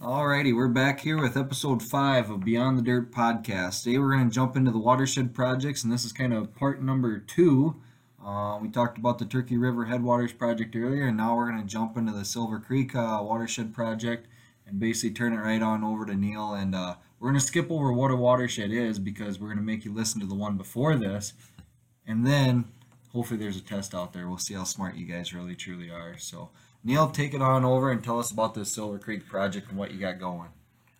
Alrighty, we're back here with episode 5 of Beyond the Dirt podcast. Today we're going to jump into the watershed projects, and this is kind of part number 2. We talked about the Turkey River Headwaters Project earlier, and now we're going to jump into the Silver Creek Watershed Project and basically turn it right on over to Neil. And we're going to skip over what a watershed is because we're going to make you listen to the one before this, and then hopefully there's a test out there. We'll see how smart you guys really truly are. So Neil, take it on over and tell us about the Silver Creek project and what you got going.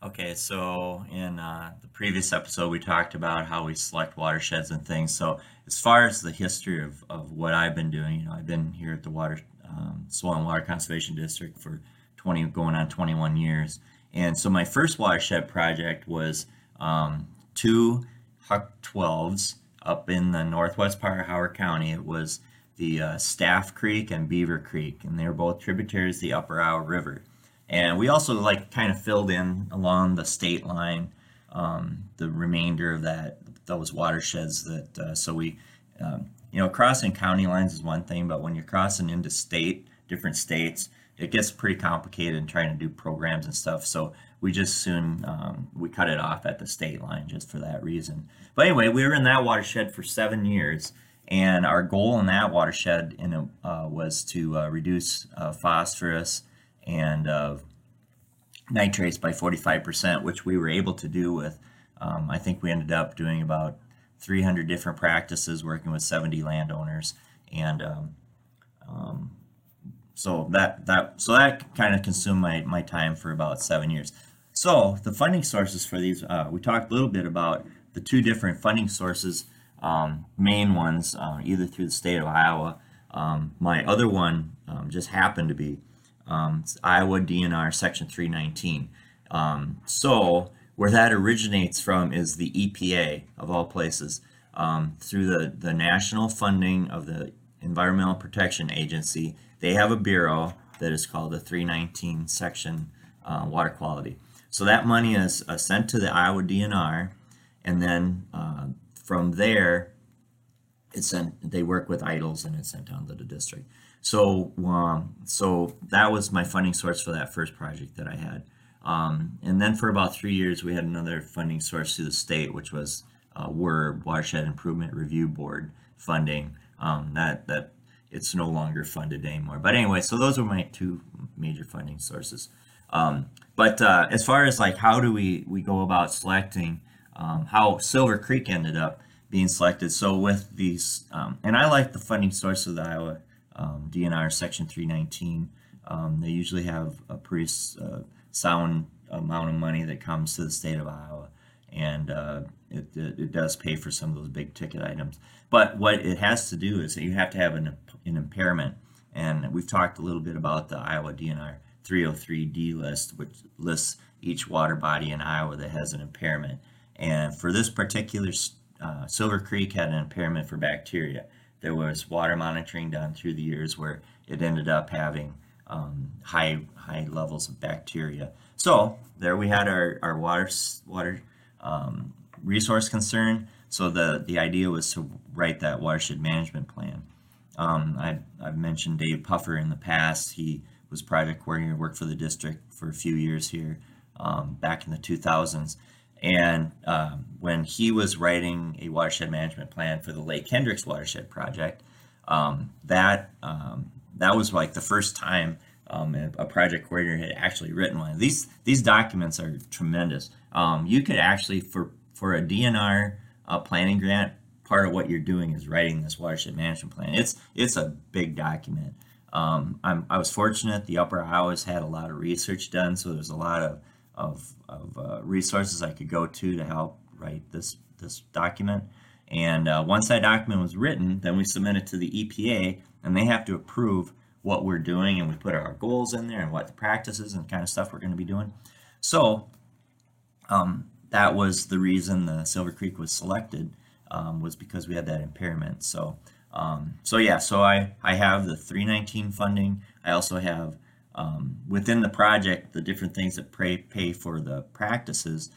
Okay, so in the previous episode, we talked about how we select watersheds and things. So as far as the history of what I've been doing, you know, I've been here at the Soil and Water Conservation District for going on 21 years. And so my first watershed project was two Huck 12s up in the northwest part of Howard County. It was the Staff Creek and Beaver Creek, and they're both tributaries of the Upper Iowa River. And we also kind of filled in along the state line the remainder of those watersheds. That so we, crossing county lines is one thing, but when you're crossing into different states, it gets pretty complicated in trying to do programs and stuff. So we just soon we cut it off at the state line just for that reason. But anyway, we were in that watershed for 7 years. And our goal in that watershed was to reduce phosphorus and nitrates by 45%, which we were able to do with, I think we ended up doing about 300 different practices, working with 70 landowners. And so that kind of consumed my time for about 7 years. So the funding sources for these, we talked a little bit about the two different funding sources. Main ones, either through the state of Iowa. My other one just happened to be Iowa DNR Section 319. So where that originates from is the EPA, of all places, through the national funding of the Environmental Protection Agency. They have a bureau that is called the 319 Section Water Quality. So that money is sent to the Iowa DNR, and then from there, it's sent. They work with IDLs, and it's sent down to the district. So, so that was my funding source for that first project that I had. And then for about 3 years, we had another funding source through the state, which was WERB, Watershed Improvement Review Board funding. That it's no longer funded anymore. But anyway, so those were my two major funding sources. But as far as how do we go about selecting? How Silver Creek ended up being selected. So with these, and I like the funding source of the Iowa DNR Section 319. They usually have a pretty sound amount of money that comes to the state of Iowa, and it does pay for some of those big ticket items. But what it has to do is that you have to have an impairment, and we've talked a little bit about the Iowa DNR 303D list, which lists each water body in Iowa that has an impairment. And for this particular, Silver Creek had an impairment for bacteria. There was water monitoring done through the years where it ended up having high levels of bacteria. So there we had our water resource concern. So the idea was to write that watershed management plan. I've mentioned Dave Puffer in the past. He was project coordinator, worked for the district for a few years here back in the 2000s. And when he was writing a watershed management plan for the Lake Hendricks watershed project, that was the first time a project coordinator had actually written one. These documents are tremendous. You could actually, for a DNR planning grant, part of what you're doing is writing this watershed management plan. It's a big document. I was fortunate. The Upper Iowa's had a lot of research done, so there's a lot of resources I could go to help write this document. And once that document was written, then we submit it to the EPA, and they have to approve what we're doing, and we put our goals in there and what the practices and kind of stuff we're going to be doing. So that was the reason the Silver Creek was selected, was because we had that impairment. So I have the 319 funding. I also have within the project, the different things that pay for the practices.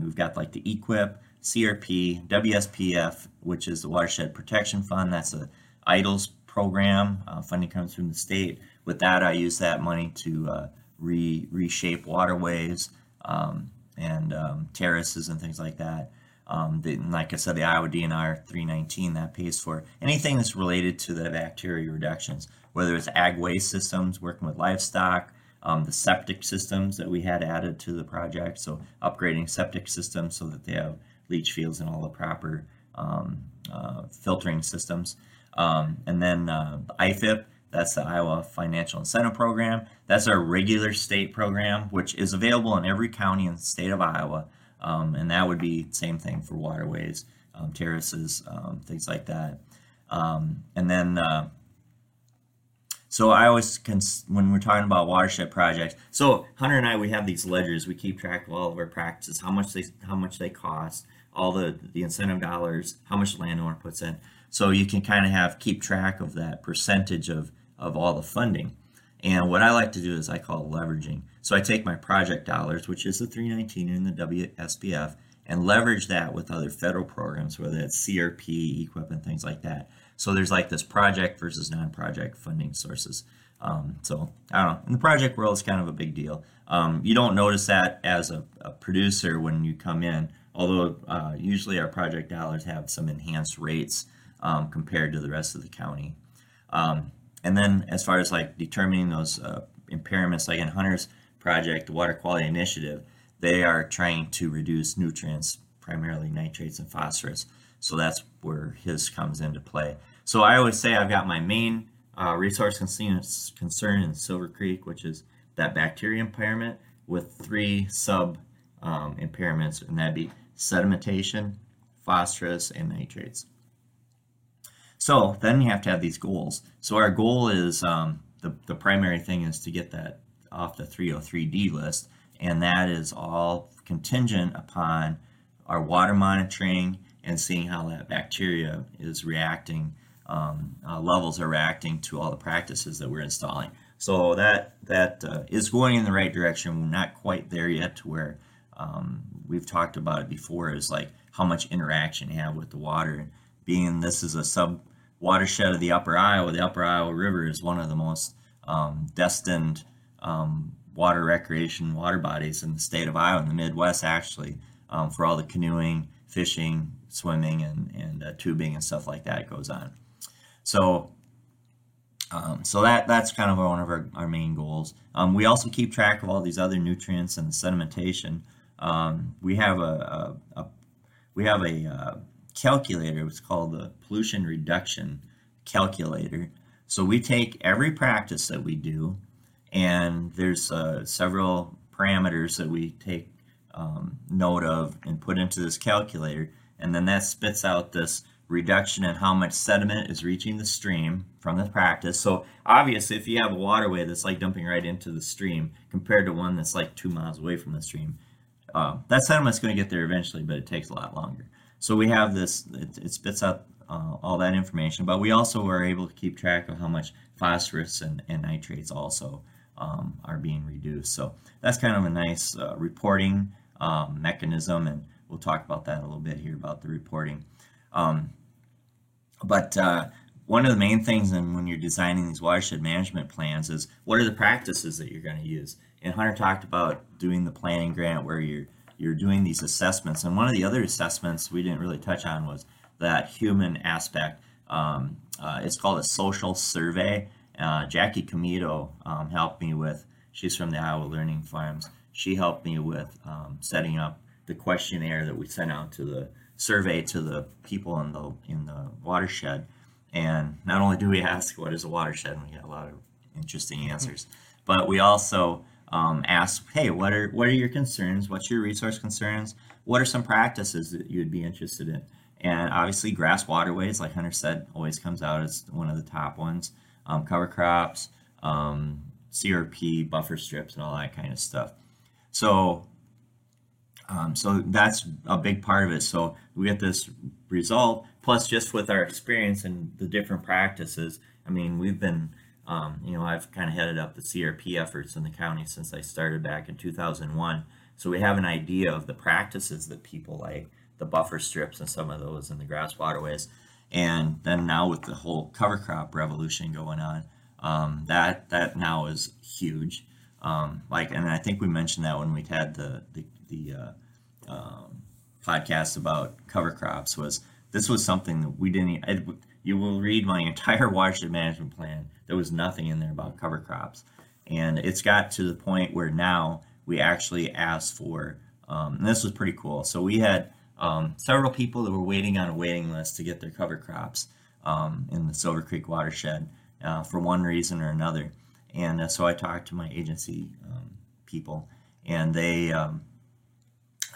We've got the EQIP, CRP, WSPF, which is the Watershed Protection Fund. That's an IDLs program. Funding comes from the state. With that, I use that money to reshape waterways and terraces and things like that. Like I said, the Iowa DNR 319, that pays for anything that's related to the bacteria reductions, whether it's ag waste systems, working with livestock, the septic systems that we had added to the project. So upgrading septic systems so that they have leach fields and all the proper filtering systems. And then the EQIP, that's the Iowa Financial Incentive Program. That's our regular state program, which is available in every county in the state of Iowa. And that would be the same thing for waterways, terraces, things like that. So I always, when we're talking about watershed projects, so Hunter and I, we have these ledgers. We keep track of all of our practices, how much they cost, all the incentive dollars, how much the landowner puts in. So you can kind of keep track of that percentage of all the funding. And what I like to do is I call leveraging. So I take my project dollars, which is the 319 and the WSPF, and leverage that with other federal programs, whether it's CRP, EQIP, and things like that. So there's like this project versus non-project funding sources. So I don't know, in the project world, it's kind of a big deal. You don't notice that as a producer when you come in, although usually our project dollars have some enhanced rates compared to the rest of the county. And then as far as like determining those impairments, like in Hunter's project, the Water Quality Initiative, they are trying to reduce nutrients, primarily nitrates and phosphorus. So that's where his comes into play. So I always say I've got my main resource concern in Silver Creek, which is that bacteria impairment with three sub impairments, and that'd be sedimentation, phosphorus, and nitrates. So then you have to have these goals. So our goal is, the primary thing is to get that off the 303D list, and that is all contingent upon our water monitoring and seeing how that bacteria is reacting, levels are reacting to all the practices that we're installing. So that is going in the right direction. We're not quite there yet to where we've talked about it before, is like how much interaction you have with the water. Being this is a sub watershed of the Upper Iowa River is one of the most destined water recreation water bodies in the state of Iowa, in the Midwest actually, for all the canoeing, fishing, swimming, and tubing and stuff like that goes on. So that's kind of one of our main goals. We also keep track of all these other nutrients and sedimentation. We have a calculator. It's called the pollution reduction calculator. So we take every practice that we do, and there's several parameters that we take note of and put into this calculator, and then that spits out this reduction in how much sediment is reaching the stream from the practice. So obviously if you have a waterway that's like dumping right into the stream compared to one that's like 2 miles away from the stream, that sediment's going to get there eventually, but it takes a lot longer. So we have this, it spits out all that information, but we also are able to keep track of how much phosphorus and nitrates also are being reduced. So that's kind of a nice reporting mechanism, and we'll talk about that a little bit here about the reporting. But one of the main things when you're designing these watershed management plans is what are the practices that you're going to use? And Hunter talked about doing the planning grant where you're doing these assessments. And one of the other assessments we didn't really touch on was that human aspect. It's called a social survey. Jackie Comito helped me with, she's from the Iowa Learning Farms. She helped me with setting up the questionnaire that we sent out to the survey to the people in the watershed. And not only do we ask what is a watershed, and we get a lot of interesting answers, but we also ask, hey, what are your concerns? What's your resource concerns? What are some practices that you'd be interested in? And obviously grass waterways, like Hunter said, always comes out as one of the top ones. Cover crops, CRP, buffer strips, and all that kind of stuff. So that's a big part of it. So we get this result, plus just with our experience and the different practices. I mean, we've been I've kind of headed up the CRP efforts in the county since I started back in 2001. So we have an idea of the practices that people like, the buffer strips and some of those in the grass waterways. And then now with the whole cover crop revolution going on, that now is huge. And I think we mentioned that when we had the podcast about cover crops, was this was something that we didn't. You will read my entire watershed management plan. There was nothing in there about cover crops, and it's got to the point where now we actually asked for. And this was pretty cool. So we had several people that were waiting on a waiting list to get their cover crops in the Silver Creek watershed for one reason or another. And so I talked to my agency people, and they I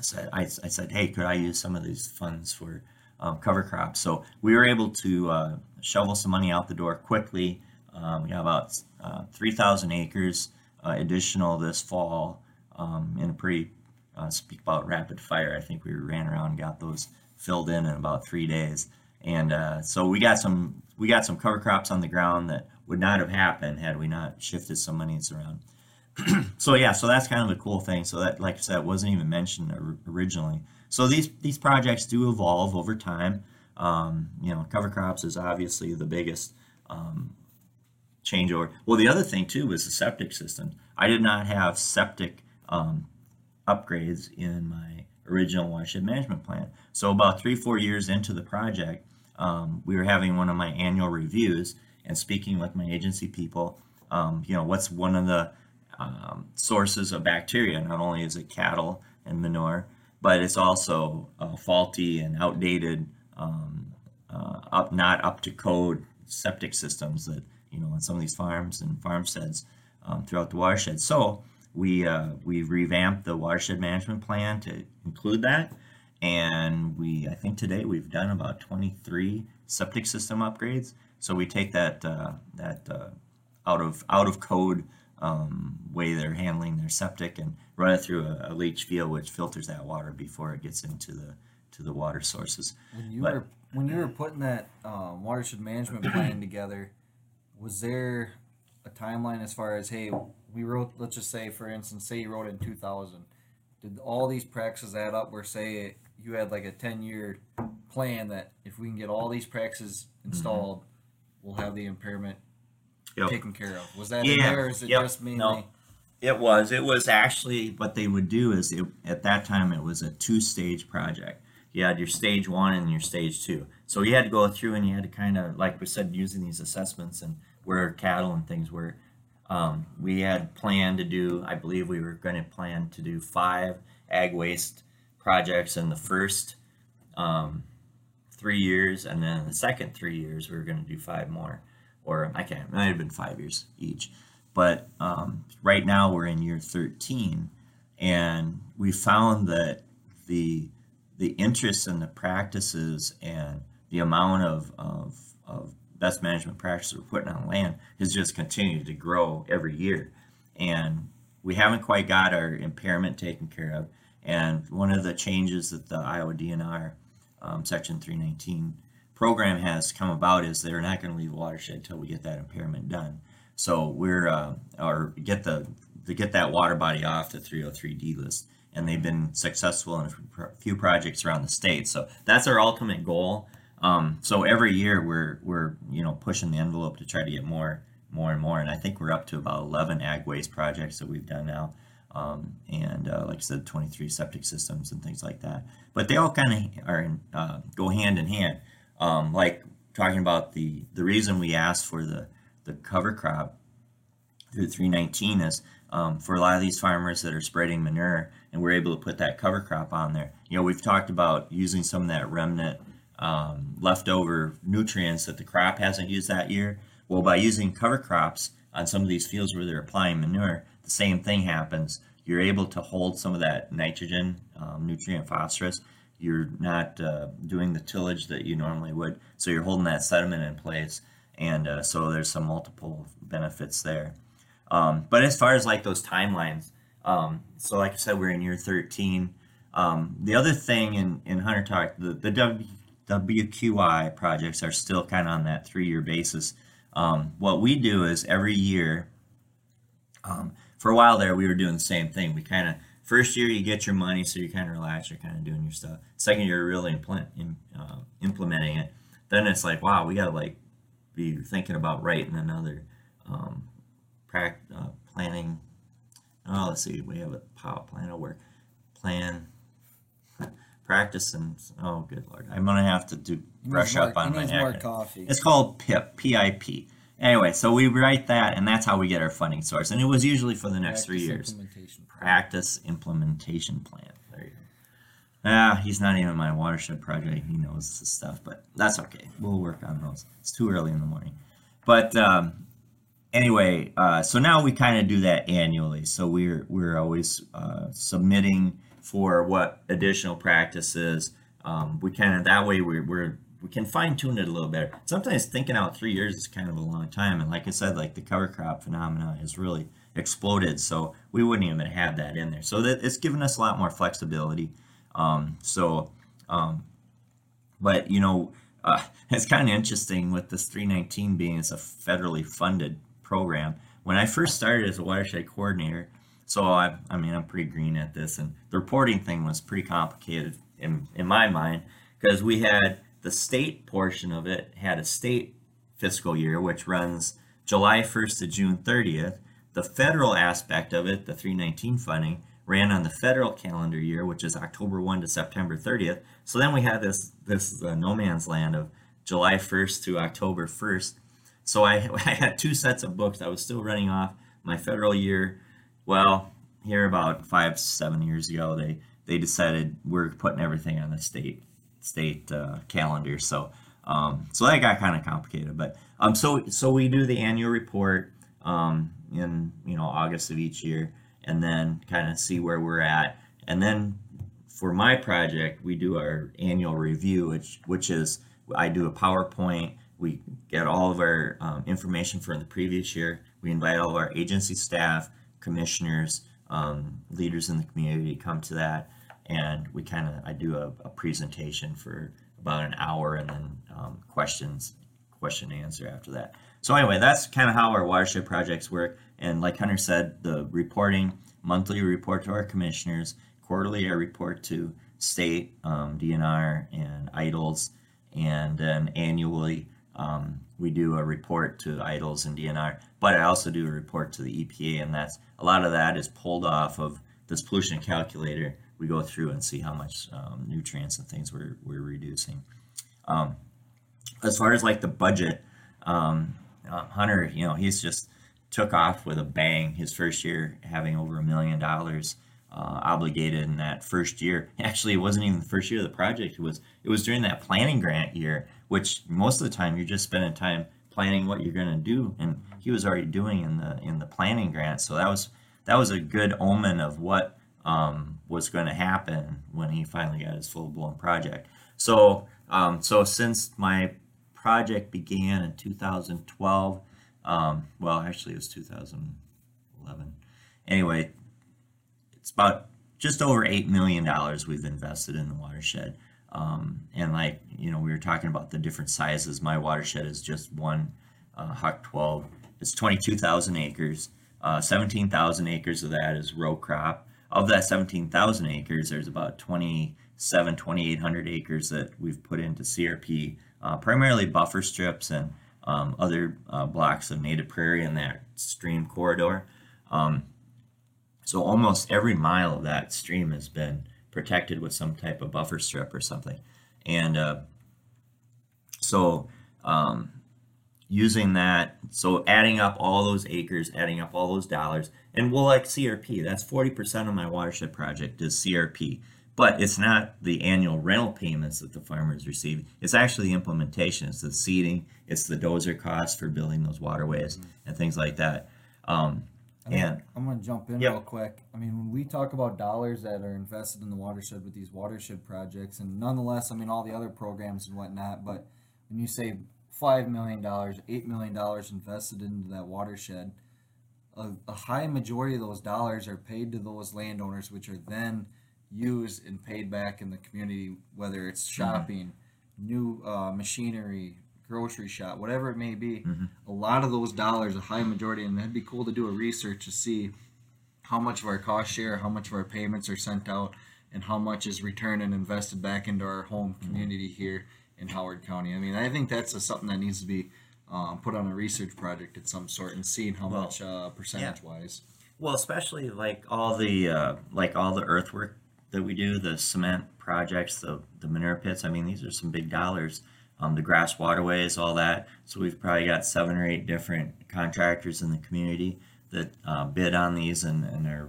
said, hey, could I use some of these funds for cover crops? So we were able to shovel some money out the door quickly. We got about 3,000 acres additional this fall in a pretty, speak about rapid fire. I think we ran around and got those filled in about 3 days. And so we got some cover crops on the ground that would not have happened had we not shifted some monies around. So yeah, so that's kind of a cool thing. So that, like I said, wasn't even mentioned originally. So these projects do evolve over time. Cover crops is obviously the biggest changeover. Well, the other thing too was the septic system. I did not have septic upgrades in my original watershed management plan. So about 3-4 years into the project, we were having one of my annual reviews and speaking with my agency people, what's one of the sources of bacteria? Not only is it cattle and manure, but it's also faulty and outdated, not up to code septic systems that, on some of these farms and farmsteads throughout the watershed. So we revamped the watershed management plan to include that. And I think today we've done about 23 septic system upgrades. So we take that out of code way they're handling their septic and run it through a leach field, which filters that water before it gets into the water sources. When you were putting that watershed management plan together, was there a timeline as far as, hey, let's just say you wrote in 2000, did all these practices add up where, say, you had like a 10-year plan that if we can get all these practices installed, mm-hmm. we'll have the impairment taken care of? Was that in there, or is it just mainly? No, it was. It was actually what they would do is, at that time, it was a 2-stage project. You had your stage 1 and your stage 2. So you had to go through and you had to kind of, like we said, using these assessments and where cattle and things were. We had planned to do, I believe we were going to plan to do 5 ag waste projects in the first 3 years, and then in the second 3 years we were going to do 5 more, or it might have been 5 years each, but right now we're in year 13, and we found that the interest in the practices and the amount of best management practices we're putting on land has just continued to grow every year, and we haven't quite got our impairment taken care of. And one of the changes that the Iowa DNR Section 319 program has come about is they're not going to leave the watershed until we get that impairment done. So we're get that water body off the 303D list, and they've been successful in a few projects around the state. So that's our ultimate goal. So every year we're pushing the envelope to try to get more and more. And I think we're up to about 11 ag waste projects that we've done now. Like I said, 23 septic systems and things like that. But they all kind of go hand in hand. Like talking about the reason we asked for the cover crop through 319 is for a lot of these farmers that are spreading manure, and we're able to put that cover crop on there. We've talked about using some of that remnant leftover nutrients that the crop hasn't used that year. Well, by using cover crops on some of these fields where they're applying manure, the same thing happens. You're able to hold some of that nitrogen, nutrient, phosphorus. You're not doing the tillage that you normally would, so you're holding that sediment in place, and so there's some multiple benefits there. But as far as like those timelines, so like I said, we're in year 13. The other thing in Hunter Talk, the WQI projects are still kind of on that 3-year basis. What we do is every year, for a while there, we were doing the same thing. We kind of, first year you get your money, so you kind of relax, you're kind of doing your stuff. Second year, really implementing it. Then it's like, wow, we got to be thinking about writing another planning Oh, let's see, we have a power plan over plan practice and oh good lord, I'm gonna have to do brush up on my acronym. It's called PIP, P-I-P. Anyway, so we write that and that's how we get our funding source, and it was usually for the next 3 years. Practice implementation plan. There you go. Ah, he's not even my watershed project. He knows this stuff, but that's okay. We'll work on those. It's too early in the morning. But anyway, so now we kind of do that annually. So we're always submitting for what additional practices. We kind of that way we can fine tune it a little better. Sometimes thinking out 3 years is kind of a long time. And like I said, like the cover crop phenomena has really exploded. So we wouldn't even have that in there. So that it's given us a lot more flexibility. But you know, it's kind of interesting with this 319 being it's a federally funded program. When I first started as a watershed coordinator, so I'm pretty green at this, and the reporting thing was pretty complicated in my mind, because we had the state portion of it had a state fiscal year, which runs July 1st to June 30th. The federal aspect of it, the 319 funding, ran on the federal calendar year, which is October 1 to September 30th. So then we had this no man's land of July 1st to October 1st. So I had two sets of books. I was still running off my federal year. Well, here about 5-7 years ago, they decided we're putting everything on the state calendar. So that got kind of complicated. But so we do the annual report in August of each year, and then kind of see where we're at. And then for my project, we do our annual review, which is I do a PowerPoint. We get all of our information from the previous year. We invite all of our agency staff, commissioners, leaders in the community to come to that. And we I do a presentation for about an hour, and then question and answer after that. So anyway, that's kind of how our watershed projects work. And like Hunter said, the reporting, monthly report to our commissioners, quarterly a report to state, DNR, and IDLs, and then annually we do a report to IDLs and DNR. But I also do a report to the EPA, and that's a lot of that is pulled off of this pollution calculator. We go through and see how much nutrients and things we're reducing. As far as like the budget, Hunter, he's just took off with a bang his first year, having over $1 million obligated in that first year. Actually, it wasn't even the first year of the project. It was during that planning grant year, which most of the time you're just spending time planning what you're going to do, and he was already doing in the planning grant. So that was a good omen of what was going to happen when he finally got his full-blown project. So so since my project began in 2012, well, actually it was 2011. Anyway, it's about just over $8 million we've invested in the watershed. And like, we were talking about the different sizes. My watershed is just one, HUC-12. It's 22,000 acres. 17,000 acres of that is row crop. Of that 17,000 acres, there's about 2,800 acres that we've put into CRP, primarily buffer strips and other blocks of native prairie in that stream corridor. So almost every mile of that stream has been protected with some type of buffer strip or something. And using that, so adding up all those acres, adding up all those dollars, and we'll like CRP, that's 40% of my watershed project is CRP. But it's not the annual rental payments that the farmers receive. It's actually the implementation. It's the seeding. It's the dozer costs for building those waterways and things like that. And I'm going to jump in real quick. I mean, when we talk about dollars that are invested in the watershed with these watershed projects, and nonetheless, I mean, all the other programs and whatnot, but when you say $5 million, $8 million invested into that watershed, a high majority of those dollars are paid to those landowners, which are then used and paid back in the community, whether it's shopping, new machinery, grocery shop, whatever it may be. A lot of those dollars, a high majority, and it'd be cool to do a research to see how much of our cost share, how much of our payments are sent out, and how much is returned and invested back into our home community here in Howard County. I mean, I think that's something that needs to be put on a research project of some sort, and seeing how much percentage-wise. Well, especially like all the earthwork that we do, the cement projects, the manure pits. I mean, these are some big dollars. The grass waterways, all that. So we've probably got 7 or 8 different contractors in the community that bid on these and are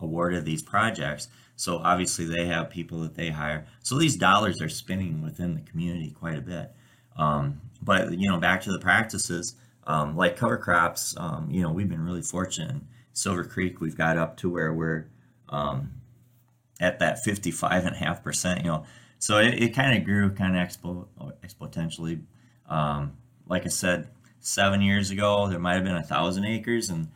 awarded these projects. So obviously they have people that they hire. So these dollars are spinning within the community quite a bit. But you know, back to the practices, like cover crops, you know, we've been really fortunate. In Silver Creek, we've got up to where we're at that 55.5%, you know, so it kind of grew kind of exponentially. Like I said, 7 years ago, there might've been 1,000 acres and,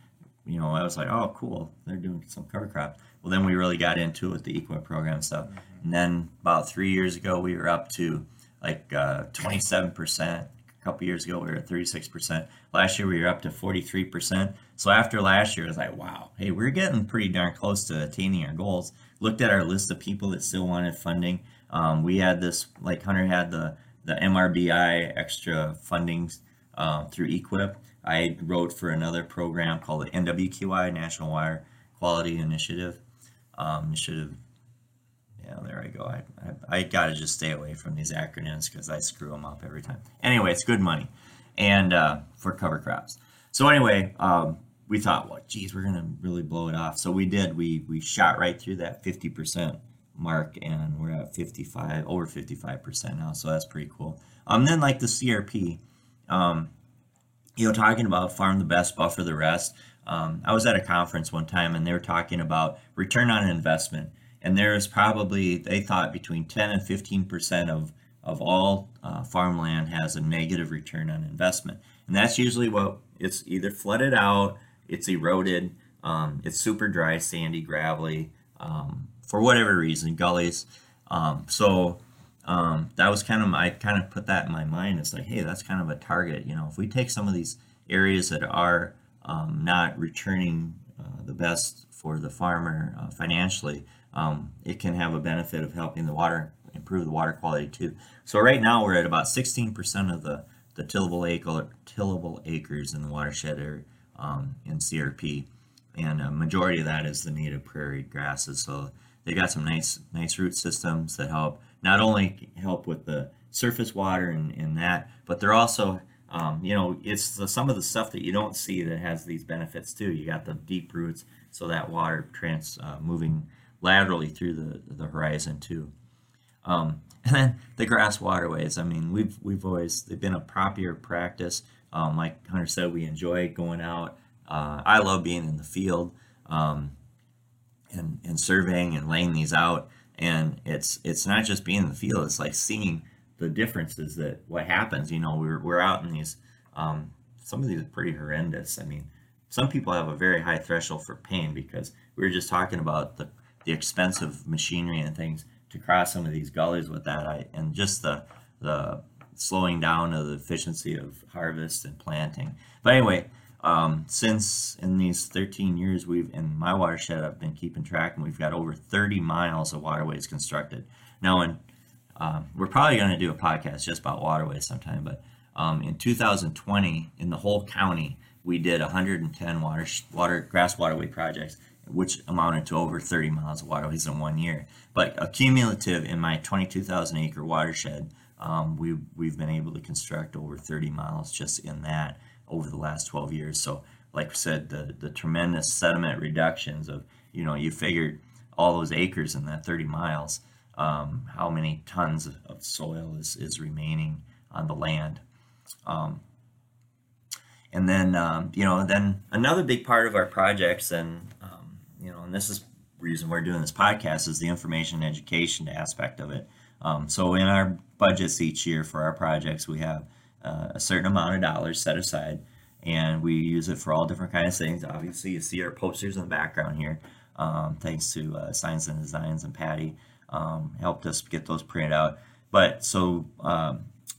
you know, I was like, oh, cool. They're doing some cover crop. Well, then we really got into it with the EQIP program stuff. Mm-hmm. And then about 3 years ago, we were up to like 27%. A couple years ago, we were at 36%. Last year, we were up to 43%. So after last year, I was like, wow, hey, we're getting pretty darn close to attaining our goals. Looked at our list of people that still wanted funding. We had this, like Hunter had the MRBI extra fundings through EQIP. I wrote for another program called the NWQI, National Water Quality Initiative. I gotta just stay away from these acronyms because I screw them up every time. Anyway, it's good money, and for cover crops. So anyway, we thought, well, geez, we're gonna really blow it off. So we did. We shot right through that 50% mark, and we're at 55, over 55% now. So that's pretty cool. Then like the CRP, you know, talking about farm the best, buffer the rest. I was at a conference one time, and they were talking about return on investment. And there is probably, they thought, between 10 and 15% of all farmland has a negative return on investment. And that's usually what, it's either flooded out, it's eroded, it's super dry, sandy, gravelly, for whatever reason, gullies. That was kind of, I kind of put that in my mind. It's like, hey, that's kind of a target. You know, if we take some of these areas that are not returning the best for the farmer financially, it can have a benefit of helping the water, improve the water quality too. So right now we're at about 16% of the tillable acres in the watershed are in CRP, and a majority of that is the native prairie grasses. So they got some nice root systems that help, not only help with the surface water and that, but they're also, you know, it's some of the stuff that you don't see that has these benefits too. You got the deep roots, so that water moving laterally through the horizon too. And then the grass waterways, I mean, we've always, they've been a popular practice. Like Hunter said, we enjoy going out. I love being in the field and surveying and laying these out. And it's not just being in the field, it's like seeing the differences that what happens. You know, we're out in these, some of these are pretty horrendous. I mean, some people have a very high threshold for pain because we were just talking about the expensive machinery and things to cross some of these gullies with that, and just the slowing down of the efficiency of harvest and planting. But anyway, since in these 13 years we've, in my watershed, I've been keeping track, and we've got over 30 miles of waterways constructed. Now, and we're probably going to do a podcast just about waterways sometime, but in 2020, in the whole county, we did 110 grass waterway projects, which amounted to over 30 miles of waterways in 1 year. But cumulative in my 22,000 acre watershed, we've been able to construct over 30 miles just in that over the last 12 years. So like I said, the tremendous sediment reductions of, you know, you figured all those acres in that 30 miles, how many tons of soil is remaining on the land. And then, you know, then another big part of our projects, and you know, and this is the reason we're doing this podcast, is the information and education aspect of it. So in our budgets each year for our projects, we have a certain amount of dollars set aside, and we use it for all different kinds of things. Obviously, you see our posters in the background here. Thanks to Signs and Designs and Patty helped us get those printed out. But so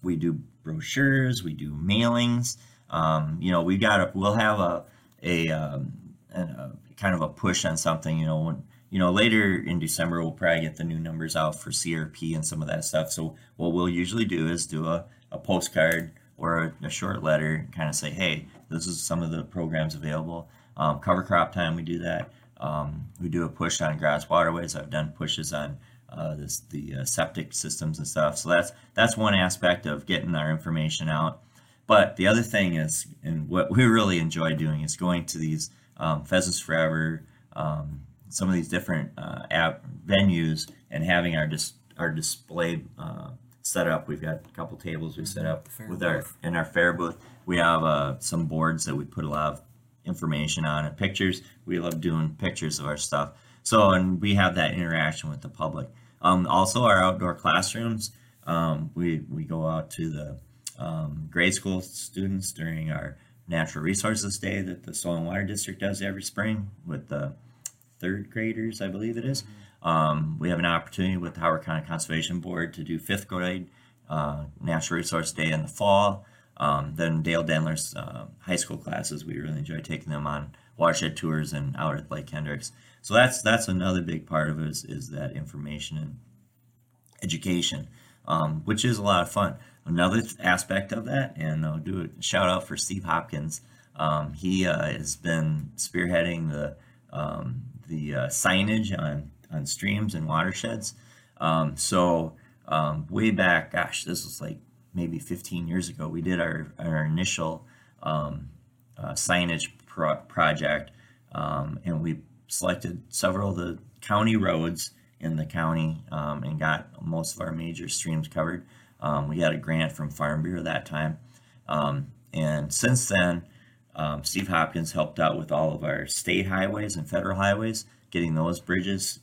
we do brochures, we do mailings. You know, we'll have a kind of a push on something, you know, when, you know, later in December, we'll probably get the new numbers out for CRP and some of that stuff. So what we'll usually do is do a postcard or a short letter, kind of say, hey, this is some of the programs available. Cover crop time, we do that. We do a push on grass waterways. I've done pushes on septic systems and stuff. So that's one aspect of getting our information out. But the other thing is, and what we really enjoy doing, is going to these Pheasants Forever, some of these different venues, and having our display set up. We've got a couple tables we set up with our fair booth. We have some boards that we put a lot of information on, and pictures. We love doing pictures of our stuff. So, and we have that interaction with the public. Also, our outdoor classrooms. We go out to the grade school students during our Natural Resources Day that the Soil and Water District does every spring with the third graders, I believe it is. We have an opportunity with the Howard County Conservation Board to do fifth grade Natural Resource Day in the fall. Then Dale Denler's high school classes, we really enjoy taking them on watershed tours and out at Lake Hendricks. So that's another big part of it is that information and education, which is a lot of fun. Another aspect of that, and I'll do a shout out for Steve Hopkins. He has been spearheading the signage on streams and watersheds. Way back, gosh, this was like maybe 15 years ago, we did our initial signage project, and we selected several of the county roads in the county and got most of our major streams covered. We got a grant from Farm Bureau that time. And since then, Steve Hopkins helped out with all of our state highways and federal highways, getting those bridges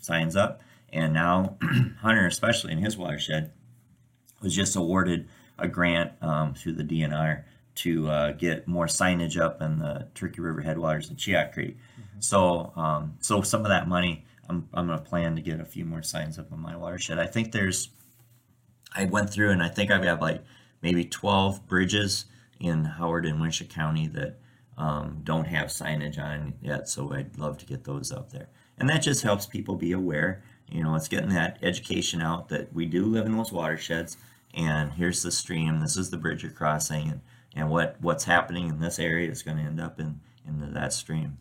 signs up. And now Hunter, especially in his watershed, was just awarded a grant through the DNR to get more signage up in the Turkey River Headwaters and Chiat Creek. Mm-hmm. So some of that money, I'm going to plan to get a few more signs up on my watershed. I think I went through and I think I've got like maybe 12 bridges in Howard and Winship County that don't have signage on yet. So I'd love to get those up there. And that just helps people be aware. You know, it's getting that education out that we do live in those watersheds, and here's the stream, this is the bridge you're crossing, and what's happening in this area is going to end up in that stream.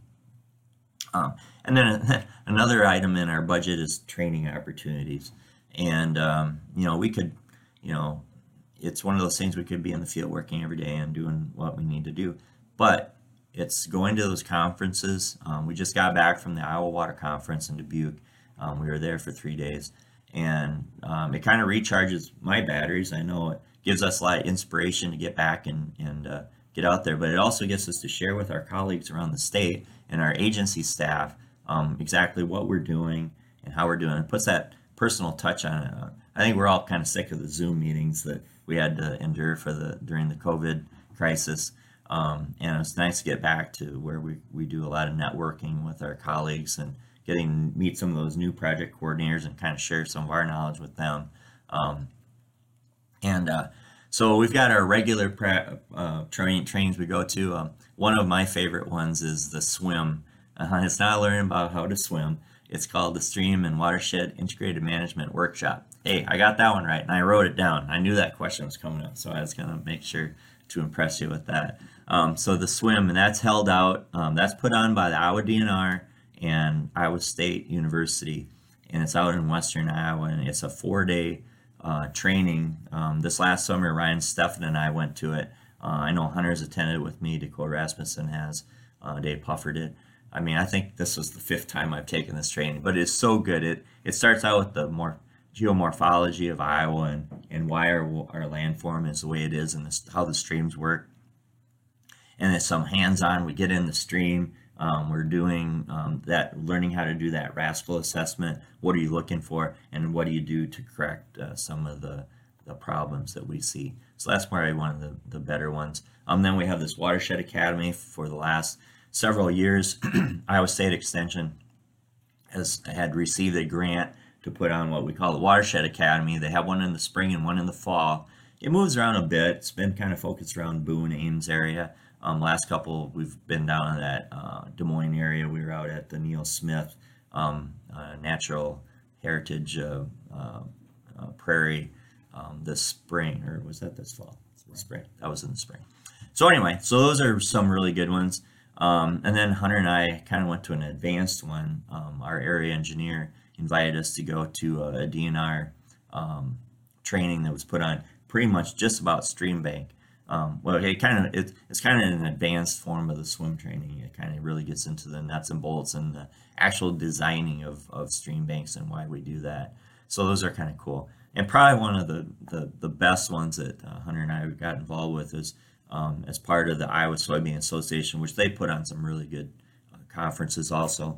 And then another item in our budget is training opportunities. And, we could, it's one of those things, we could be in the field working every day and doing what we need to do. But it's going to those conferences. We just got back from the Iowa Water Conference in Dubuque. We were there for 3 days, and it kind of recharges my batteries. I know it gives us a lot of inspiration to get back and get out there, but it also gets us to share with our colleagues around the state and our agency staff exactly what we're doing and how we're doing. It puts that personal touch on it. I think we're all kind of sick of the Zoom meetings that we had to endure during the COVID crisis, and it's nice to get back to where we do a lot of networking with our colleagues and getting meet some of those new project coordinators and kind of share some of our knowledge with them. So we've got our regular trainings we go to. One of my favorite ones is the swim. It's not learning about how to swim. It's called the Stream and Watershed Integrated Management Workshop. Hey, I got that one right, and I wrote it down. I knew that question was coming up, so I was going to make sure to impress you with that. So the swim, and that's held out. That's put on by the Iowa DNR and Iowa State University, and it's out in Western Iowa, and it's a 4-day training. This last summer, Ryan Stefan and I went to it. I know Hunter's attended with me, Dakota Rasmussen has, Dave Puffer did. I mean, I think this was the 5th time I've taken this training, but it's so good. It starts out with the more geomorphology of Iowa and why our landform is the way it is and how the streams work. And it's some hands-on. We get in the stream. We're doing learning how to do that rascal assessment. What are you looking for, and what do you do to correct some of the problems that we see? So that's probably one of the better ones. Then we have this Watershed Academy for the last several years. Iowa State Extension had received a grant to put on what we call the Watershed Academy. They have one in the spring and one in the fall. It moves around a bit. It's been kind of focused around Boone, Ames area. Last couple, we've been down in that Des Moines area. We were out at the Neil Smith Natural Heritage Prairie this spring, or was that this fall? Spring. That was in the spring. So anyway, those are some really good ones. And then Hunter and I kind of went to an advanced one. Our area engineer invited us to go to a DNR training that was put on pretty much just about stream bank. It's kind of an advanced form of the swim training. It kind of really gets into the nuts and bolts and the actual designing of stream banks and why we do that. So those are kind of cool. And probably one of the best ones that Hunter and I got involved with is as part of the Iowa Soybean Association, which they put on some really good conferences also.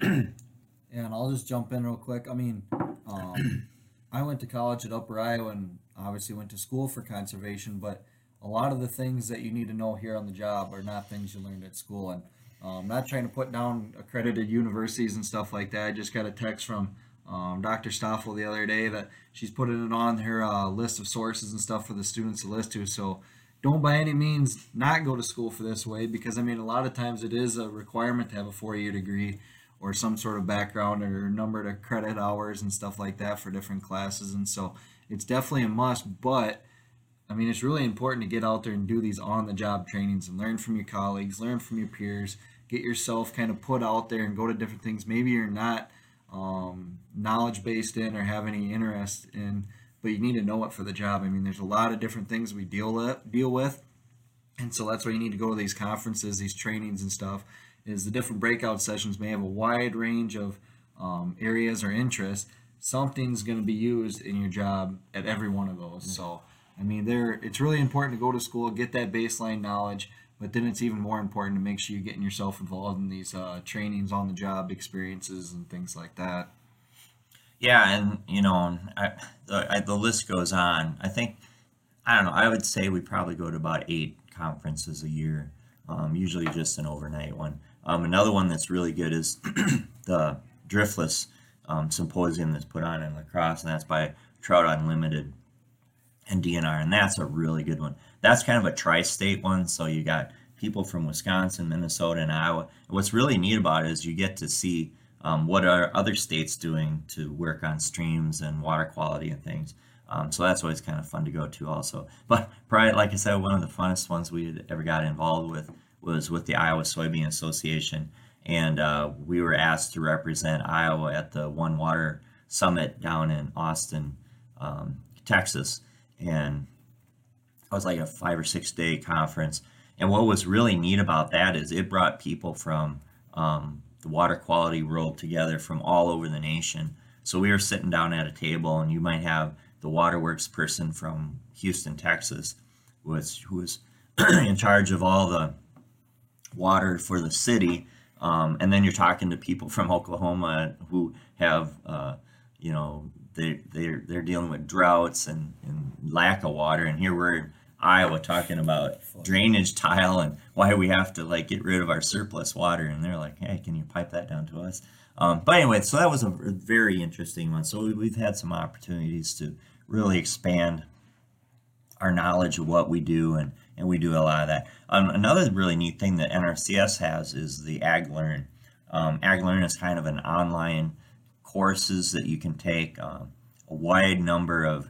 And I'll just jump in real quick. I mean, I went to college at Upper Iowa and obviously went to school for conservation, but a lot of the things that you need to know here on the job are not things you learned at school. And I'm not trying to put down accredited universities and stuff like that. I just got a text from Dr. Stoffel the other day that she's putting it on her list of sources and stuff for the students to list to. So don't by any means not go to school for this way, because I mean, a lot of times it is a requirement to have a 4-year degree or some sort of background or numbered accredited hours and stuff like that for different classes. And so it's definitely a must, but I mean, it's really important to get out there and do these on-the-job trainings and learn from your colleagues, learn from your peers, get yourself kind of put out there and go to different things maybe you're not knowledge-based in or have any interest in, but you need to know it for the job. I mean, there's a lot of different things we deal with, and so that's why you need to go to these conferences, these trainings and stuff, is the different breakout sessions may have a wide range of areas or interests. Something's going to be used in your job at every one of those. So, I mean, it's really important to go to school, get that baseline knowledge, but then it's even more important to make sure you're getting yourself involved in these trainings, on-the-job experiences and things like that. Yeah, and, you know, the list goes on. I would say we probably go to about 8 conferences a year, usually just an overnight one. Another one that's really good is the Driftless Symposium that's put on in La Crosse, and that's by Trout Unlimited and DNR, and that's a really good one. That's kind of a tri-state one, so you got people from Wisconsin, Minnesota, and Iowa. And what's really neat about it is you get to see what are other states doing to work on streams and water quality and things. So that's always kind of fun to go to also. But probably, like I said, one of the funnest ones we had ever got involved with was with the Iowa Soybean Association, and we were asked to represent Iowa at the One Water Summit down in Austin, Texas. And it was like a 5 or 6 day conference. And what was really neat about that is it brought people from the water quality world together from all over the nation. So we were sitting down at a table, and you might have the waterworks person from Houston, Texas, who was in charge of all the water for the city. And then you're talking to people from Oklahoma who have, they're dealing with droughts and lack of water, and here we're in Iowa talking about drainage tile and why we have to like get rid of our surplus water, and they're like, hey, can you pipe that down to us? But anyway, so that was a very interesting one. So we've had some opportunities to really expand our knowledge of what we do, and we do a lot of that. Another really neat thing that NRCS has is the AgLearn. AgLearn is kind of an online courses that you can take, a wide number of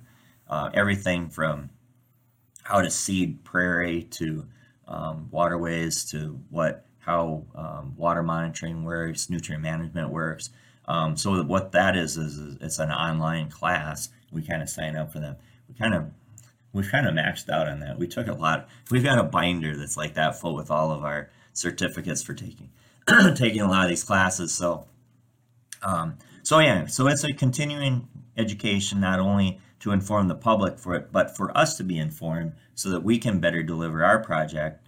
everything from how to seed prairie to waterways to how water monitoring works, nutrient management works. So what that is it's an online class. We kind of sign up for them. We've kind of maxed out on that. We took a lot. We've got a binder that's like that full with all of our certificates for taking a lot of these classes. So it's a continuing education, not only to inform the public for it, but for us to be informed so that we can better deliver our project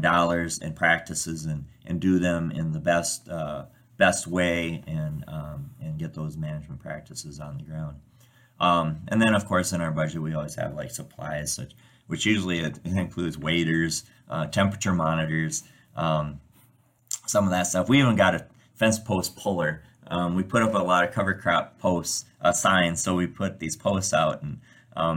dollars and practices and do them in the best way and get those management practices on the ground. And then, of course, in our budget, we always have like supplies, which usually it includes waders, temperature monitors, some of that stuff. We even got a fence post puller. We put up a lot of cover crop posts, signs, so we put these posts out, and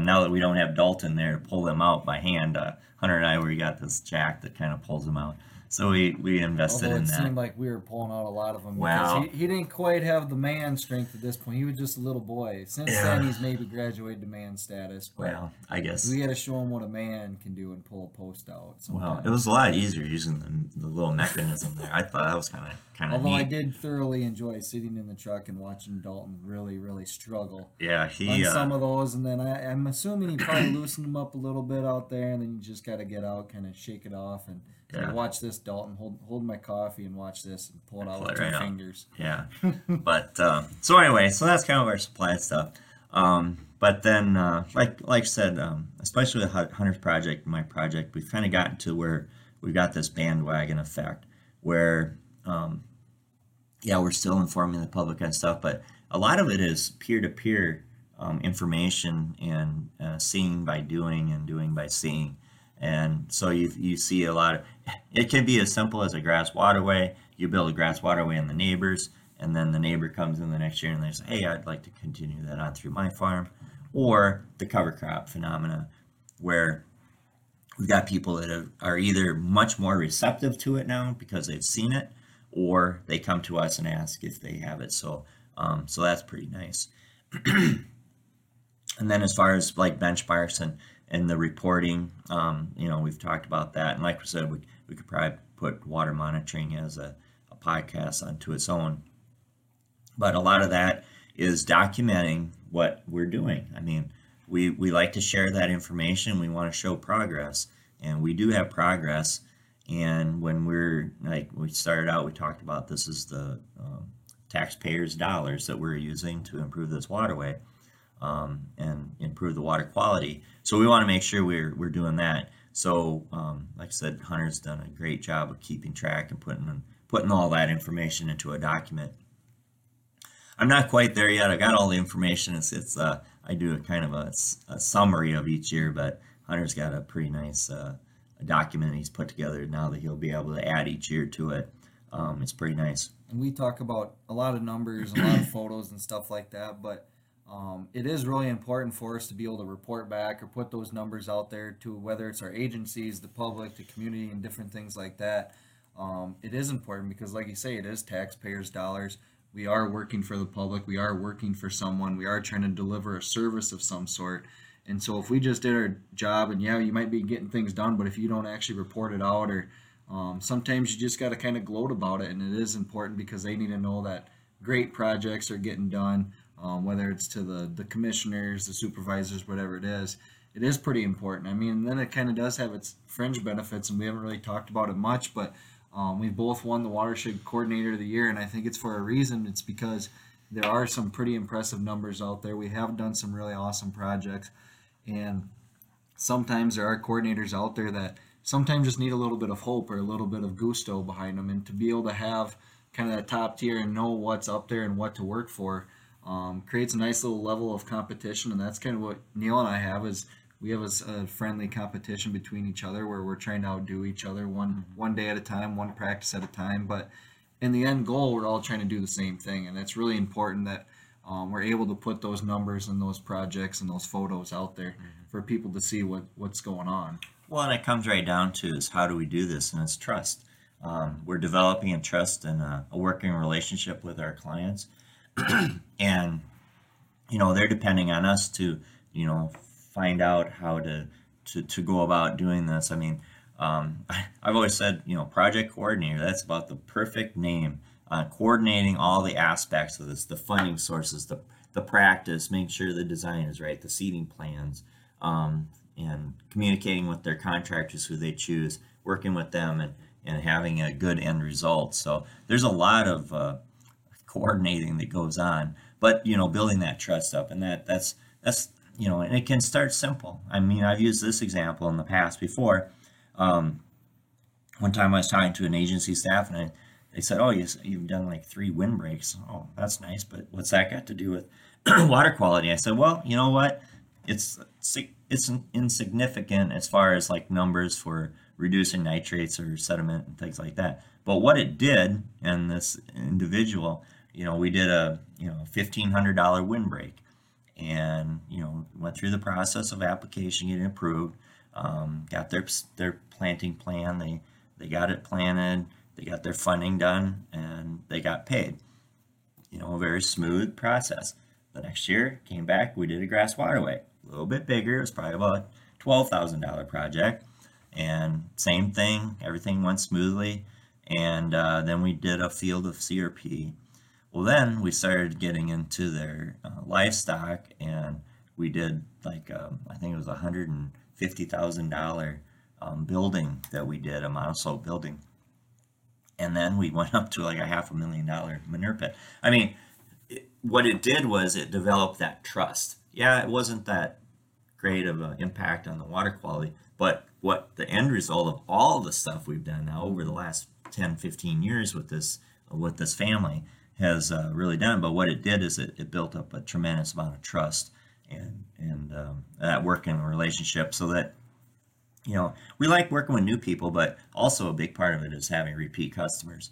now that we don't have Dalton there to pull them out by hand, Hunter and I, we got this jack that kind of pulls them out. So we invested in that. It seemed like we were pulling out a lot of them. Wow. Because he didn't quite have the man strength at this point. He was just a little boy. Since then, he's maybe graduated to man status. But well, I guess. We got to show him what a man can do and pull a post out. Sometimes. Well, it was a lot easier using the little mechanism there. I thought that was kind of neat. Although I did thoroughly enjoy sitting in the truck and watching Dalton really, really struggle. Yeah, he on some of those. And then I'm assuming he probably loosened him up a little bit out there. And then you just got to get out, kind of shake it off and... Yeah. Watch this, Dalton. Hold my coffee and watch this, and pull it out with two fingers. Yeah. But so anyway, so that's kind of our supply stuff. But then, like I said, especially with Hunter's project, my project, we've kind of gotten to where we've got this bandwagon effect, where we're still informing the public on stuff, but a lot of it is peer-to-peer information and seeing by doing and doing by seeing. And so you see a lot of, it can be as simple as a grass waterway. You build a grass waterway on the neighbors, and then the neighbor comes in the next year and they say, hey, I'd like to continue that on through my farm. Or the cover crop phenomena, where we've got people that are either much more receptive to it now because they've seen it, or they come to us and ask if they have it. So that's pretty nice. And then as far as like benchmarks and the reporting, we've talked about that. And like we said, we could probably put water monitoring as a podcast onto its own. But a lot of that is documenting what we're doing. I mean, we like to share that information. We want to show progress, and we do have progress. And when we started out, we talked about this is the taxpayers' dollars that we're using to improve this waterway. And improve the water quality. So we want to make sure we're doing that. So like I said, Hunter's done a great job of keeping track and putting all that information into a document. I'm not quite there yet. I got all the information. It's I do a kind of a summary of each year, but Hunter's got a pretty nice document he's put together now that he'll be able to add each year to it. It's pretty nice. And we talk about a lot of numbers, a lot of photos and stuff like that, but it is really important for us to be able to report back or put those numbers out there to whether it's our agencies, the public, the community, and different things like that. It is important because, like you say, it is taxpayers' dollars. We are working for the public. We are working for someone. We are trying to deliver a service of some sort. And so if we just did our job, and you might be getting things done, but if you don't actually report it out or sometimes you just got to kind of gloat about it, and it is important because they need to know that great projects are getting done. Whether it's to the commissioners, the supervisors, whatever it is pretty important. I mean, then it kind of does have its fringe benefits, and we haven't really talked about it much, but we both won the Watershed Coordinator of the Year, and I think it's for a reason. It's because there are some pretty impressive numbers out there. We have done some really awesome projects, and sometimes there are coordinators out there that sometimes just need a little bit of hope or a little bit of gusto behind them, and to be able to have kind of that top tier and know what's up there and what to work for creates a nice little level of competition. And that's kind of what Neil and I have is we have a friendly competition between each other where we're trying to outdo each other one day at a time, one practice at a time. But in the end goal, we're all trying to do the same thing. And it's really important that we're able to put those numbers and those projects and those photos out there for people to see what's going on. Well, and it comes right down to is how do we do this? And it's trust. We're developing a trust and a working relationship with our clients. And they're depending on us to find out how to go about doing this. I mean, I've always said project coordinator, that's about the perfect name, coordinating all the aspects of this, the funding sources, the practice, making sure the design is right, the seating plans, and communicating with their contractors who they choose, working with them and having a good end result. So there's a lot of coordinating that goes on, but building that trust up, and that's and it can start simple. I mean, I've used this example in the past before. One time I was talking to an agency staff, and they said, "Oh, you've done like 3 windbreaks. Oh, that's nice, but what's that got to do with water quality?" I said, "Well, you know what? It's insignificant as far as like numbers for reducing nitrates or sediment and things like that. But what it did, and this individual." We did a $1,500 windbreak, and went through the process of application, getting approved, got their planting plan. They They got it planted, they got their funding done, and they got paid. You know, a very smooth process. The next year, came back, we did a grass waterway. A little bit bigger, it was probably about a $12,000 project. And same thing, everything went smoothly. And then we did a field of CRP. Well, then we started getting into their livestock, and we did like, I think it was $150,000 building that we did, a monoslope building. And then we went up to like a $500,000 manure pit. I mean, what it did was it developed that trust. Yeah, it wasn't that great of an impact on the water quality, but what the end result of all the stuff we've done now over the last 10, 15 years with this family has really done. But what it did is it built up a tremendous amount of trust and that working relationship, so that, you know, we like working with new people, but also a big part of it is having repeat customers.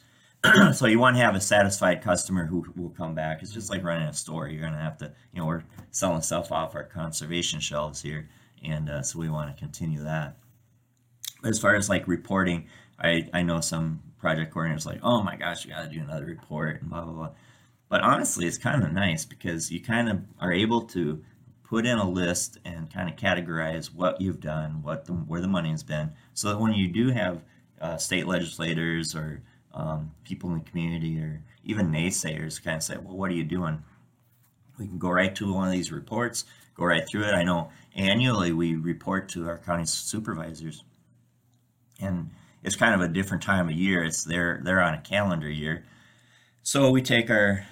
So you want to have a satisfied customer who will come back. It's just like running a store. You're going to have to, you know, we're selling stuff off our conservation shelves here. And so we want to continue that. But as far as like reporting, I know some project coordinators like, oh my gosh, you got to do another report and blah, blah, blah. But honestly, it's kind of nice because you kind of are able to put in a list and kind of categorize what you've done, where the money has been, so that when you do have state legislators or people in the community or even naysayers kind of say, well, what are you doing? We can go right to one of these reports, go right through it. I know annually we report to our county supervisors, and it's kind of a different time of year. It's they're on a calendar year. So we take our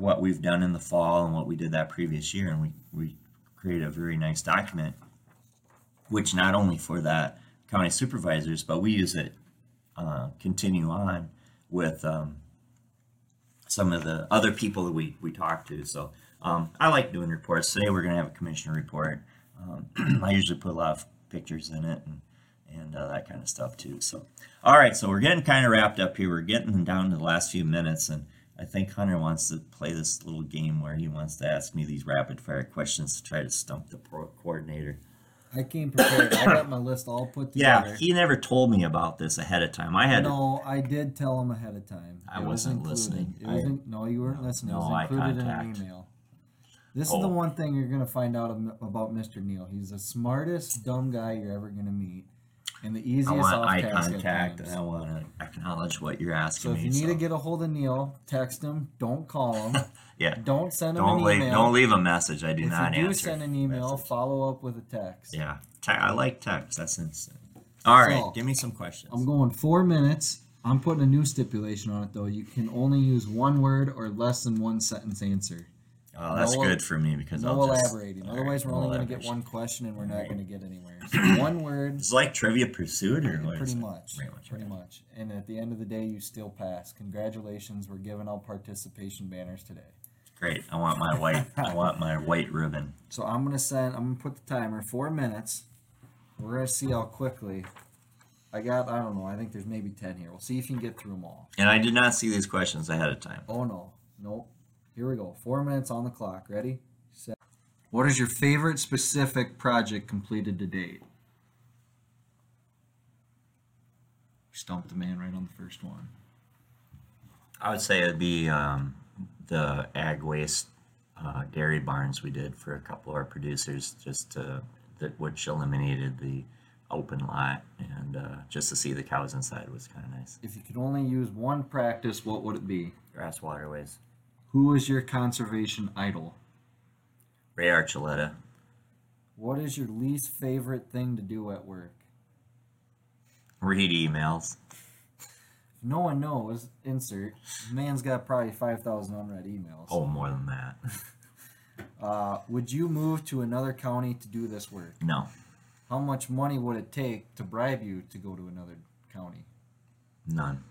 what we've done in the fall and what we did that previous year, and we create a very nice document, which not only for that county supervisors, but we use it continue on with some of the other people that we talk to. So I like doing reports. Today we're going to have a commissioner report. I usually put a lot of pictures in it and that kind of stuff too. So, all right, so we're getting kind of wrapped up here. We're getting down to the last few minutes, and I think Hunter wants to play this little game where he wants to ask me these rapid fire questions to try to stump the pro coordinator. I came prepared. I got my list all put together. Yeah, he never told me about this ahead of time. No, I did tell him ahead of time. I wasn't listening. You weren't listening. No, it was included in an email. This is the one thing you're going to find out about Mr. Neil. He's the smartest, dumb guy you're ever going to meet. And the easiest off-task. I want eye contact, and I want to acknowledge what you're asking me. So if you need to get a hold of Neil, text him. Don't call him. Yeah. Don't send him an email. Don't leave a message. I do not answer. If you do send an email, follow up with a text. Yeah. I like text. That's instant. All right. Give me some questions. I'm going 4 minutes. I'm putting a new stipulation on it, though. You can only use one word or less than one sentence answer. Oh, that's good for me because I'll just... No elaborating. Otherwise, we're only going to get one question and we're not going to get anywhere. So one word... It's like Trivia Pursuit or what? Pretty much. And at the end of the day, you still pass. Congratulations. We're giving out participation banners today. Great. I want my white ribbon. So I'm going to put the timer, 4 minutes. We're going to see how quickly... I don't know, I think there's maybe 10 here. We'll see if you can get through them all. And I did not see these questions ahead of time. Oh, no. Nope. Here we go. 4 minutes on the clock. Ready? Set. What is your favorite specific project completed to date? Stumped the man right on the first one. I would say it'd be the ag waste dairy barns we did for a couple of our producers, which eliminated the open lot, and just to see the cows inside was kind of nice. If you could only use one practice, what would it be? Grass waterways. Who is your conservation idol? Ray Archuleta. What is your least favorite thing to do at work? Read emails. No one knows. Insert. Man's got probably 5,000 unread emails. Oh, more than that. Would you move to another county to do this work? No. How much money would it take to bribe you to go to another county? None.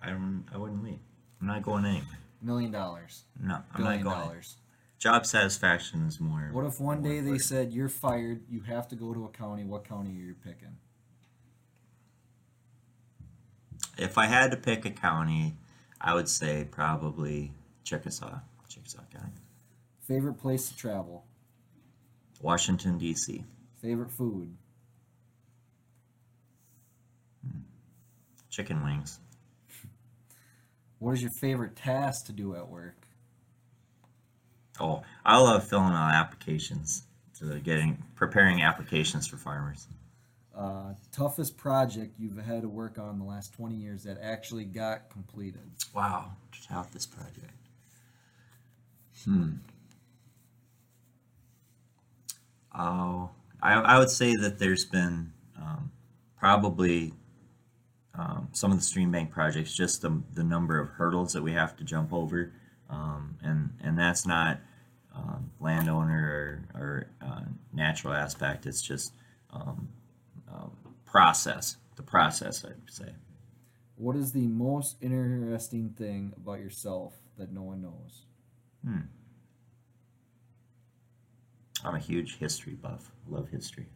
I wouldn't leave. I'm not going anywhere. $1 million. No, I'm not going. Dollars. Job satisfaction is more. What if one day they said, you're fired, you have to go to a county, what county are you picking? If I had to pick a county, I would say probably Chickasaw County. Favorite place to travel? Washington, D.C. Favorite food? chicken wings. What is your favorite task to do at work? Oh, I love filling out applications, preparing applications for farmers. Toughest project you've had to work on the last 20 years that actually got completed? Wow, toughest project. Oh, I would say that there's been probably some of the stream bank projects, just the number of hurdles that we have to jump over, and that's not landowner or natural aspect. It's just the process, I'd say. What is the most interesting thing about yourself that no one knows? I'm a huge history buff. Love history.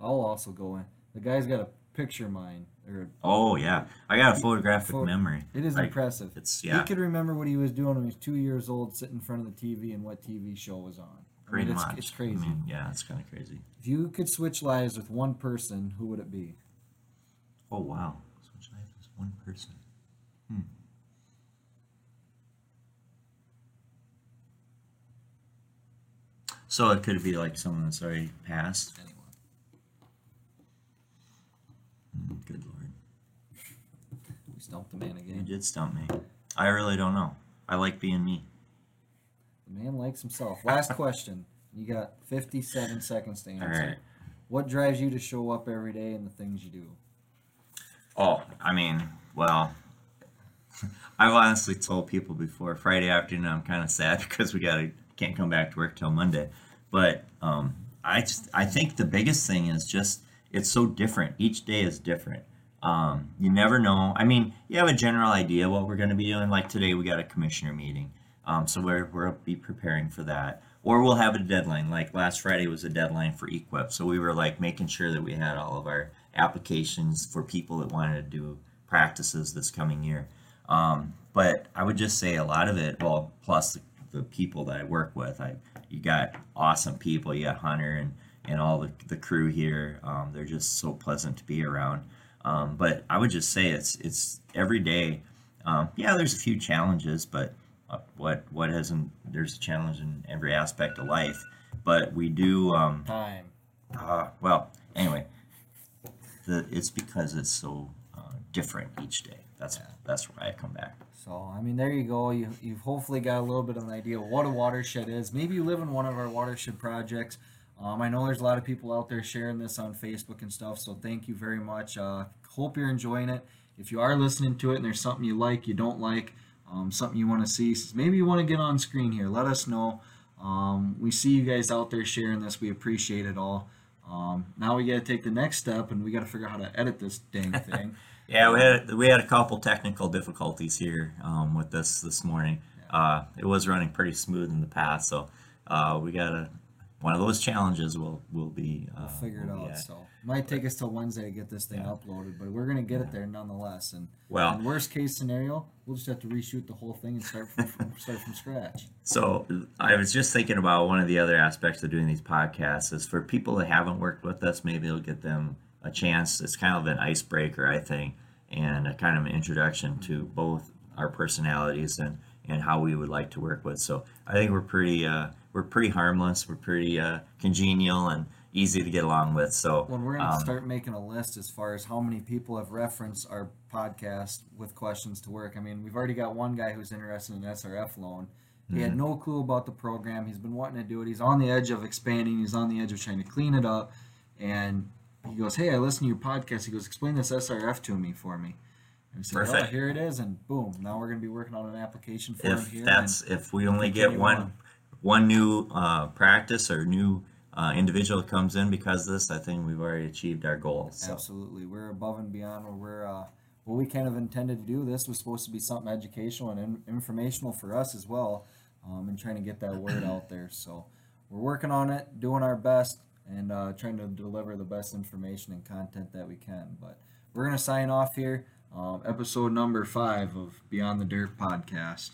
I'll also go in. The guy's got a picture of mine. Oh, yeah. I got a photographic memory. It is impressive. He could remember what he was doing when he was 2 years old, sitting in front of the TV and what TV show was on. Pretty much. It's crazy. I mean, yeah, it's kind of crazy. If you could switch lives with one person, who would it be? Oh, wow. Switch lives with one person. So it could be like someone that's already passed. Anyone. Good Lord. We stumped the man again. You did stump me. I really don't know. I like being me. The man likes himself. Last question. You got 57 seconds to answer. All right. What drives you to show up every day and the things you do? Oh, I mean, well, I've honestly told people before, Friday afternoon I'm kind of sad because can't come back to work till Monday, but I think the biggest thing is just it's so different. Each day is different. You never know. I mean, you have a general idea what we're going to be doing. Like today, we got a commissioner meeting, so we'll be preparing for that. Or we'll have a deadline. Like last Friday was a deadline for EQIP, so we were like making sure that we had all of our applications for people that wanted to do practices this coming year. But I would just say a lot of it. Well, plus the people that I work with, you got awesome people. You got Hunter and all the crew here. They're just so pleasant to be around. But I would just say it's every day. Yeah, there's a few challenges, but what hasn't? There's a challenge in every aspect of life. But we do time. Well, anyway, it's because it's so different each day. That's where I come back. So, I mean, there you go. You've hopefully got a little bit of an idea of what a watershed is. Maybe you live in one of our watershed projects. I know there's a lot of people out there sharing this on Facebook and stuff, so thank you very much. Hope you're enjoying it. If you are listening to it and there's something you like, you don't like, something you want to see, maybe you want to get on screen here, let us know. We see you guys out there sharing this. We appreciate it all. Now we got to take the next step, and we got to figure out how to edit this dang thing. Yeah, we had a couple technical difficulties here with this morning. Yeah. It was running pretty smooth in the past, so we got one of those challenges. We'll be we'll figure it out. At. So might take us till Wednesday to get this thing uploaded, but we're gonna get it there nonetheless. And well, in worst case scenario, we'll just have to reshoot the whole thing and start from scratch. So I was just thinking about one of the other aspects of doing these podcasts is for people that haven't worked with us, maybe it'll get them a chance. It's kind of an icebreaker, I think, and a kind of an introduction to both our personalities and how we would like to work with. So I think we're pretty harmless, we're pretty congenial and easy to get along with. So when we're gonna start making a list as far as how many people have referenced our podcast with questions to work. I mean, we've already got one guy who's interested in SRF loan. He had no clue about the program. He's been wanting to do it. He's on the edge of expanding. He's on the edge of trying to clean it up, and he goes, hey, I listened to your podcast. He goes, explain this SRF for me. And we said, perfect. Oh, here it is, and boom. Now we're going to be working on an application for him here. If we only get one new practice or new individual that comes in because of this, I think we've already achieved our goal. So. Absolutely. We're above and beyond what we kind of intended to do. This was supposed to be something educational and informational for us as well, and trying to get that word out there. So we're working on it, doing our best, and trying to deliver the best information and content that we can. But we're going to sign off here, episode number 5 of Beyond the Dirt podcast.